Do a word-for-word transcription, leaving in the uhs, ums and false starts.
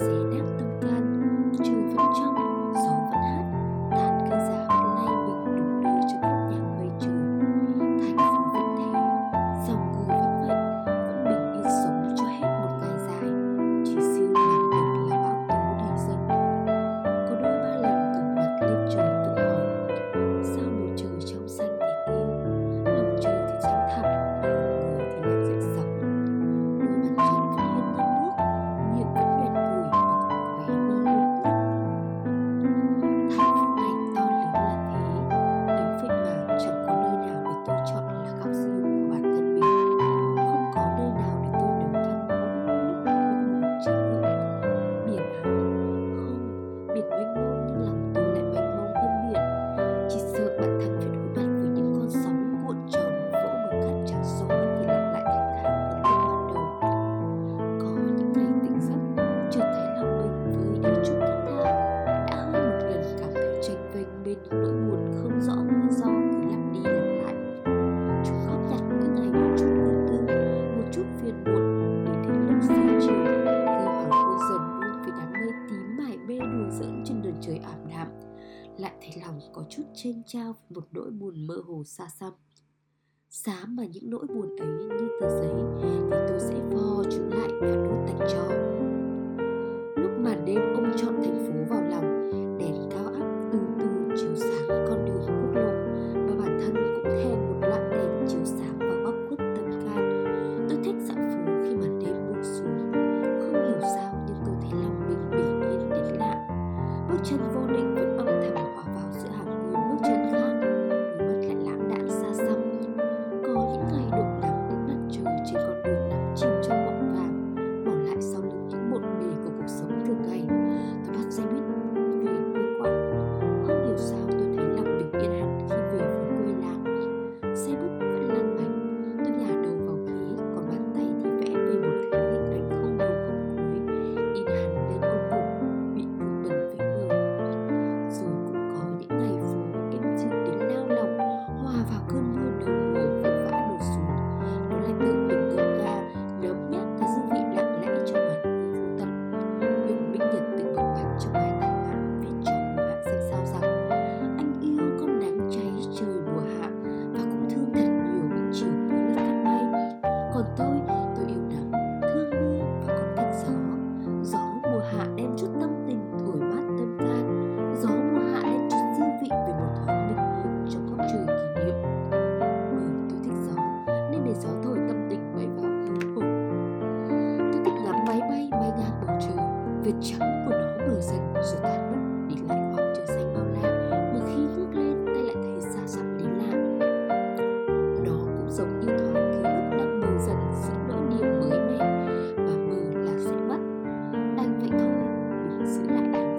xé nát tâm can. Trời vẫn trong, gió vẫn hát, tàn cây già vẫn lay mình đủ đời cho bản nhạc mây trời. Thành phố vẫn thế, dòng người vẫn vậy, vẫn bình yên sống cho hết một ngày dài. Chỉ riêng bản mình là bão tố đầy dâng. Có đôi ba lần từng mặt lên trời tự hỏi, sao bầu trời trong xanh thì kia, lòng trời thì trắng thẳm, người thì lại dậy sóng. Đôi bàn chân vẫn hiên ngang bước, miệng vẫn mệt cười bằng khóe mơ lướt lướt. Thái phúc anh to lớn là thế, đến phiên màng chẳng có nơi nào để tôi chọn là góc riêng của bản thân mình, không có nơi nào để tôi đứng thân bóng lúc nào lúc muốn tránh ngược. Biển hả? Không, biển mênh mông nhưng lòng tôi lại mênh mông hơn biển. Chỉ sợ bản thân phải đối mặt với những con sóng cuộn tròn vỗ bằng cát trắng xóa thì lặp lại thành thang những lúc ban đầu. Có những ngày tỉnh giấc, chợt thấy lòng mình với ý chút thất tha, đã hơn một lần cảm thấy chênh vênh bên những nỗi buồn không rõ nguyên do cứ lặp đi lặp lại. Chúng góp nhặt mỗi ngày một chút ưu tư, một chút phiền muộn, để đến lúc xế chiều khi hoàng hôn dần buông với đám mây tím mải mê đùa giỡn trên đường trời ảm đạm, lại thấy lòng có chút chênh chao với một nỗi buồn mơ hồ xa xăm. Dám mà những nỗi buồn ấy như tờ giấy thì tôi sẽ vo chúng lại và đốt thành tro. Lúc màn đêm ông trọn thành phố vào lòng, đèn cao áp từ từ chiếu sáng con đường quốc lộ, và bản thân cũng thèm một loại đèn chiếu sáng vào góc khuất tâm can. Tôi thích dạo phố khi màn đêm buông xuống, không hiểu sao nhưng tôi thấy lòng mình bình yên đến lạ. Bước chân vô định vẫn âm thầm hòa vào giữa hàng nghìn bước chân khác, đôi mắt lại lãng đãng xa xăm. Có những ngày đụng nắng đến mặt trời trên con đường nằm chìm trong mộng vàng, bỏ lại sau lưng những bộn bề của cuộc sống thường ngày. Tôi bắt xe buýt về quê quán, không hiểu sao tôi thấy lòng bình yên hẳn khi về với quê làng. Xe buýt vẫn lăn bánh, tôi ngả đầu vào ghế, còn bàn tay thì vẽ về một cái hình ảnh không đầu không cuối, in hẳn lên ông bụng bị bụi bẩn với mờ. Rồi cũng có những ngày phố im dịu đến nao lòng, hòa vào cơn mưa đầu mùa vội vã đổ xuống, nó lại tự mình ngược ra nhấm nháp cái dư vị lặng lẽ trong màn mưa vô tận. Huỳnh Minh Nhật tự bật bạch trong hai tài khoản viết cho mùa hạ xanh sao rằng anh yêu con nắng cháy trời mùa hạ và cũng thương thật nhiều những chiều mưa lất phất bay. Còn tôi, tôi yêu nắng, thương mưa và còn thích gió. Gió mùa hạ đem chút tâm tình thổi mát tâm can, gió mùa hạ đem chút dư vị về một thoáng bình yên trong góc trời kỷ niệm. Bởi tôi thích gió nên để gió thổi tâm tình bay vào hứng hồn. Tôi thích ngắm máy bay bay ngang bầu trời, vệt trắng của nó mờ dần rồi tan mất, để lại khoảng trời xanh bao la mà khi ngước lên ta lại thấy xa xăm đến lạ. Nó cũng giống như thoáng ký ức đang mờ dần giữa nỗi niềm mới mẻ, mà mờ là sẽ mất. Đành vậy thôi, mình giữ lại anh.